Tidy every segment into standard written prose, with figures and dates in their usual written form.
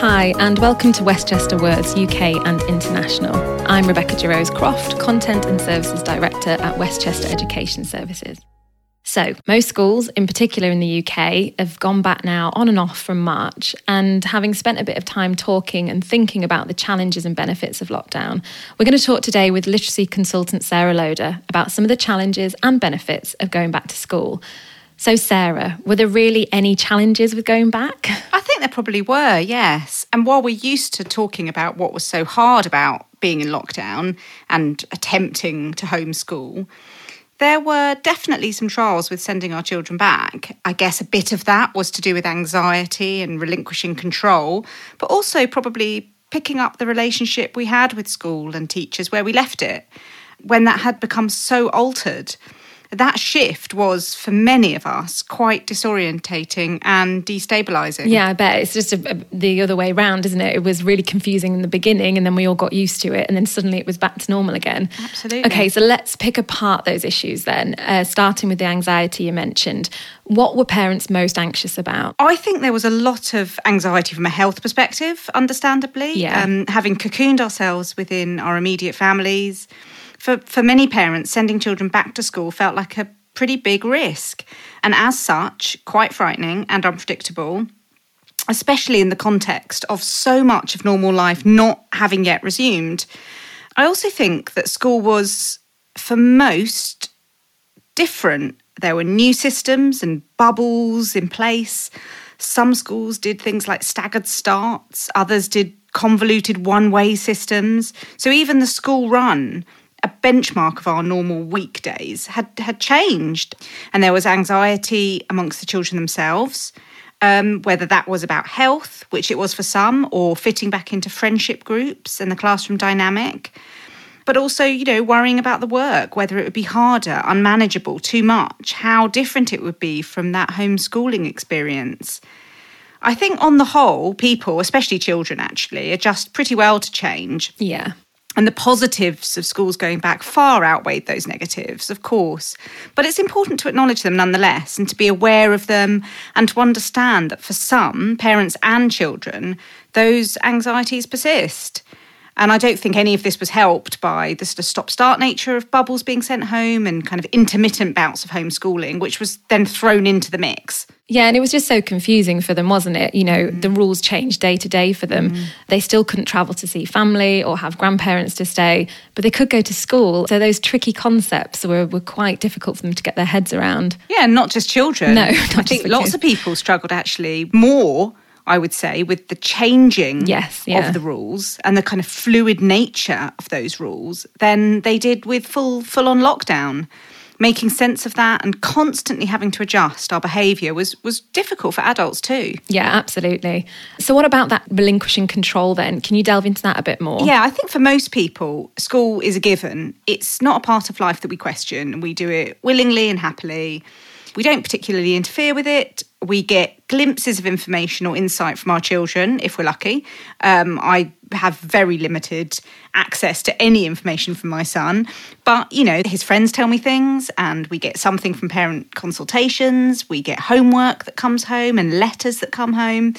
Hi, and welcome to Westchester Words UK and International. I'm Rebecca Durose-Croft, Content and Services Director at Westchester Education Services. So, most schools, in particular in the UK, have gone back now on and off from March, and having spent a bit of time talking and thinking about the challenges and benefits of lockdown, we're going to talk today with literacy consultant Sarah Loader about some of the challenges and benefits of going back to school. So Sarah, were there really any challenges with going back? I think there probably were, yes. And while we're used to talking about what was so hard about being in lockdown and attempting to homeschool, there were definitely some trials with sending our children back. I guess a bit of that was to do with anxiety and relinquishing control, but also probably picking up the relationship we had with school and teachers where we left it, when that had become so altered. That shift was, for many of us, quite disorientating and destabilising. Yeah, I bet. It's just the other way round, isn't it? It was really confusing in the beginning and then we all got used to it and then suddenly it was back to normal again. Absolutely. Okay, so let's pick apart those issues then, starting with the anxiety you mentioned. What were parents most anxious about? I think there was a lot of anxiety from a health perspective, understandably. Yeah. Having cocooned ourselves within our immediate families, For many parents, sending children back to school felt like a pretty big risk, and as such, quite frightening and unpredictable, especially in the context of so much of normal life not having yet resumed. I also think that school was, for most, different. There were new systems and bubbles in place. Some schools did things like staggered starts, others did convoluted one-way systems. So even the school run, a benchmark of our normal weekdays, had changed. And there was anxiety amongst the children themselves, whether that was about health, which it was for some, or fitting back into friendship groups and the classroom dynamic. But also, worrying about the work, whether it would be harder, unmanageable, too much, how different it would be from that homeschooling experience. I think on the whole, people, especially children actually, adjust pretty well to change. Yeah. And the positives of schools going back far outweighed those negatives, of course. But it's important to acknowledge them nonetheless and to be aware of them and to understand that for some, parents and children, those anxieties persist. And I don't think any of this was helped by the sort of stop-start nature of bubbles being sent home and kind of intermittent bouts of homeschooling, which was then thrown into the mix. Yeah, and it was just so confusing for them, wasn't it? The rules changed day to day for them. They still couldn't travel to see family or have grandparents to stay, but they could go to school. So those tricky concepts were quite difficult for them to get their heads around. Yeah, and not just children. No, I think lots of people struggled actually more, I would say, with the changing of the rules and the kind of fluid nature of those rules than they did with full-on lockdown. Making sense of that and constantly having to adjust our behaviour was difficult for adults too. Yeah, absolutely. So what about that relinquishing control then? Can you delve into that a bit more? Yeah, I think for most people, school is a given. It's not a part of life that we question. We do it willingly and happily. We don't particularly interfere with it. We get glimpses of information or insight from our children, if we're lucky. I have very limited access to any information from my son. But, his friends tell me things and we get something from parent consultations. We get homework that comes home and letters that come home.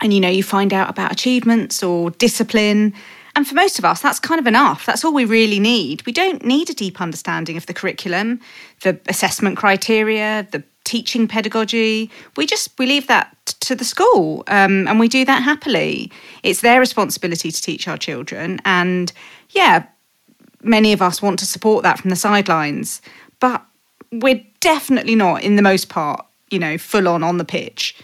And, you find out about achievements or discipline. And for most of us, that's kind of enough. That's all we really need. We don't need a deep understanding of the curriculum, the assessment criteria, the teaching pedagogy. We leave that to the school, and we do that happily. It's their responsibility to teach our children. And yeah, many of us want to support that from the sidelines. But we're definitely not, in the most part, full on the pitch.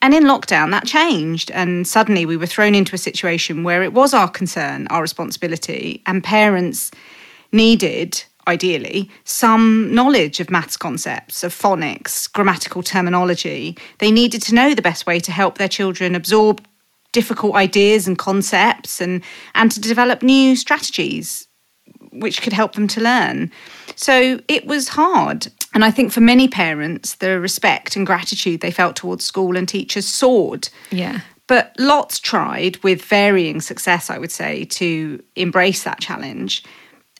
And in lockdown, that changed, and suddenly we were thrown into a situation where it was our concern, our responsibility, and parents needed, ideally, some knowledge of maths concepts, of phonics, grammatical terminology. They needed to know the best way to help their children absorb difficult ideas and concepts and to develop new strategies which could help them to learn. So it was hard. And I think for many parents, the respect and gratitude they felt towards school and teachers soared. Yeah. But lots tried, with varying success, I would say, to embrace that challenge,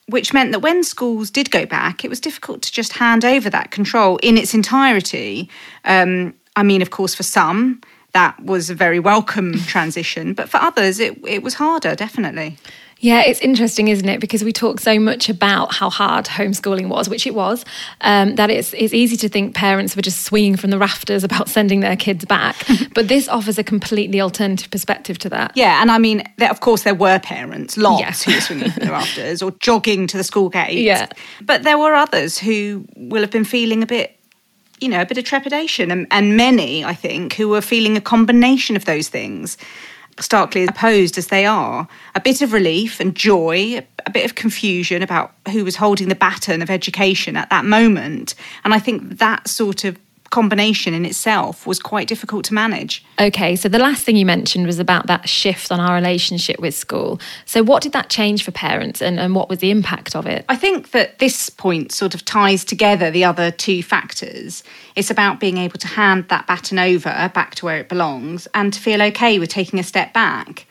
which meant that when schools did go back, it was difficult to just hand over that control in its entirety. Of course, for some, that was a very welcome transition. But for others, it was harder, definitely. Yeah, it's interesting, isn't it? Because we talk so much about how hard homeschooling was, which it was, that it's easy to think parents were just swinging from the rafters about sending their kids back. But this offers a completely alternative perspective to that. Yeah, and I mean, of course, there were parents, lots, who were swinging from the rafters or jogging to the school gate. Yeah. But there were others who will have been feeling a bit of trepidation. And many, I think, who were feeling a combination of those things. Starkly opposed as they are, a bit of relief and joy, a bit of confusion about who was holding the baton of education at that moment. And I think that sort of combination in itself was quite difficult to manage. Okay, so the last thing you mentioned was about that shift on our relationship with school. So what did that change for parents and what was the impact of it? I think that this point sort of ties together the other two factors. It's about being able to hand that baton over back to where it belongs and to feel okay with taking a step back.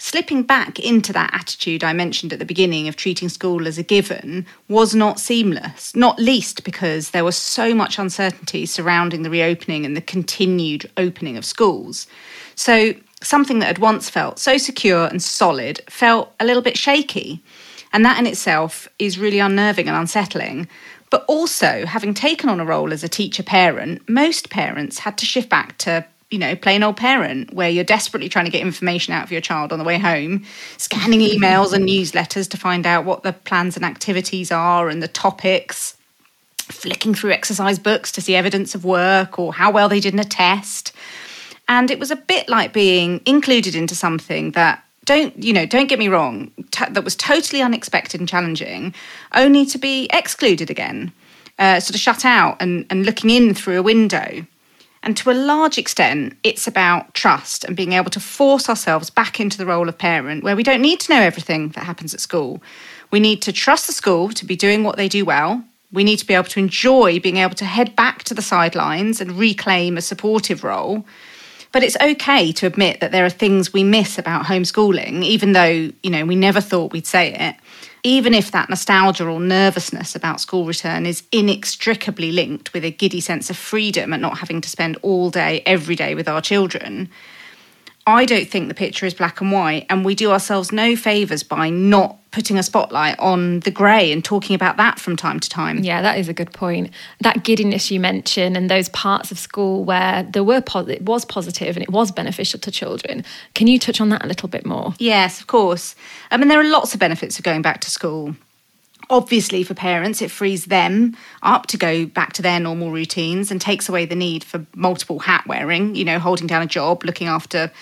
Slipping back into that attitude I mentioned at the beginning of treating school as a given was not seamless, not least because there was so much uncertainty surrounding the reopening and the continued opening of schools. So something that had once felt so secure and solid felt a little bit shaky. And that in itself is really unnerving and unsettling. But also, having taken on a role as a teacher-parent, most parents had to shift back to plain old parent, where you're desperately trying to get information out of your child on the way home, scanning emails and newsletters to find out what the plans and activities are and the topics, flicking through exercise books to see evidence of work or how well they did in a test. And it was a bit like being included into something that, don't get me wrong, that was totally unexpected and challenging, only to be excluded again, sort of shut out and looking in through a window. And to a large extent, it's about trust and being able to force ourselves back into the role of parent where we don't need to know everything that happens at school. We need to trust the school to be doing what they do well. We need to be able to enjoy being able to head back to the sidelines and reclaim a supportive role. But it's okay to admit that there are things we miss about homeschooling, even though, we never thought we'd say it. Even if that nostalgia or nervousness about school return is inextricably linked with a giddy sense of freedom and not having to spend all day, every day with our children, I don't think the picture is black and white, and we do ourselves no favours by not putting a spotlight on the grey and talking about that from time to time. Yeah, that is a good point. That giddiness you mentioned and those parts of school where it was positive and it was beneficial to children. Can you touch on that a little bit more? Yes, of course. I mean, there are lots of benefits of going back to school. Obviously, for parents, it frees them up to go back to their normal routines and takes away the need for multiple hat wearing, holding down a job, looking after,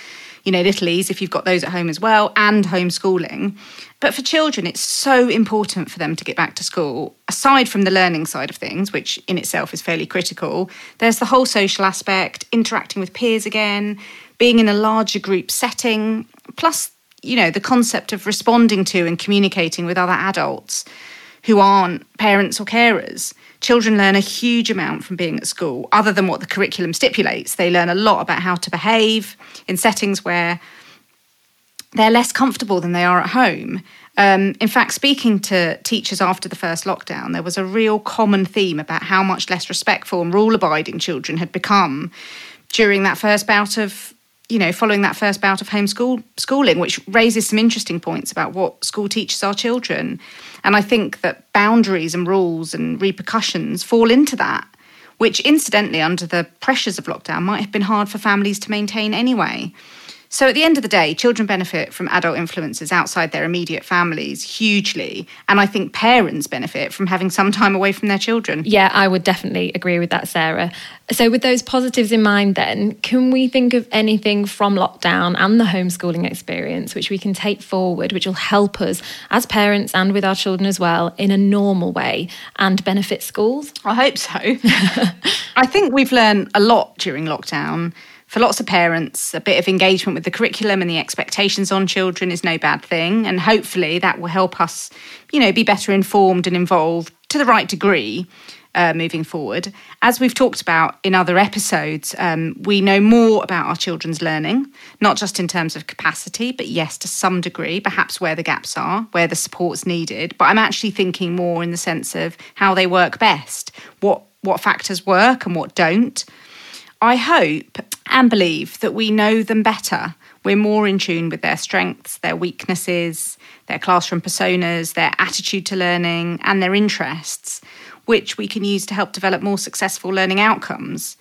littlies if you've got those at home as well, and homeschooling. But for children, it's so important for them to get back to school. Aside from the learning side of things, which in itself is fairly critical, there's the whole social aspect, interacting with peers again, being in a larger group setting, plus, the concept of responding to and communicating with other adults who aren't parents or carers. Children learn a huge amount from being at school, other than what the curriculum stipulates. They learn a lot about how to behave in settings where they're less comfortable than they are at home. In fact, speaking to teachers after the first lockdown, there was a real common theme about how much less respectful and rule-abiding children had become during that first bout of following that first bout of homeschooling, which raises some interesting points about what school teaches our children. And I think that boundaries and rules and repercussions fall into that, which incidentally, under the pressures of lockdown, might have been hard for families to maintain anyway. So at the end of the day, children benefit from adult influences outside their immediate families hugely. And I think parents benefit from having some time away from their children. Yeah, I would definitely agree with that, Sarah. So with those positives in mind then, can we think of anything from lockdown and the homeschooling experience which we can take forward, which will help us as parents and with our children as well in a normal way and benefit schools? I hope so. I think we've learned a lot during lockdown. For lots of parents, a bit of engagement with the curriculum and the expectations on children is no bad thing. And hopefully that will help us, be better informed and involved to the right degree moving forward. As we've talked about in other episodes, we know more about our children's learning, not just in terms of capacity, but yes, to some degree, perhaps where the gaps are, where the support's needed. But I'm actually thinking more in the sense of how they work best, what factors work and what don't. I hope and believe that we know them better. We're more in tune with their strengths, their weaknesses, their classroom personas, their attitude to learning and their interests, which we can use to help develop more successful learning outcomes.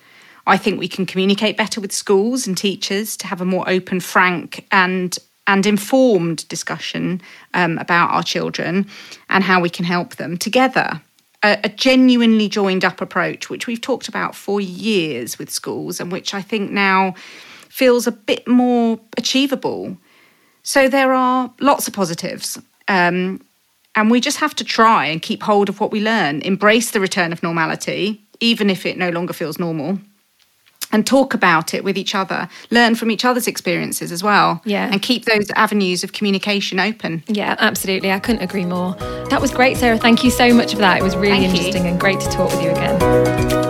I think we can communicate better with schools and teachers to have a more open, frank and informed discussion about our children and how we can help them together. A genuinely joined-up approach, which we've talked about for years with schools and which I think now feels a bit more achievable. So there are lots of positives. And we just have to try and keep hold of what we learn, embrace the return of normality, even if it no longer feels normal, and talk about it with each other, learn from each other's experiences as well, and keep those avenues of communication open. Yeah, absolutely. I couldn't agree more. That was great, Sarah. Thank you so much for that. It was really interesting and great to talk with you again.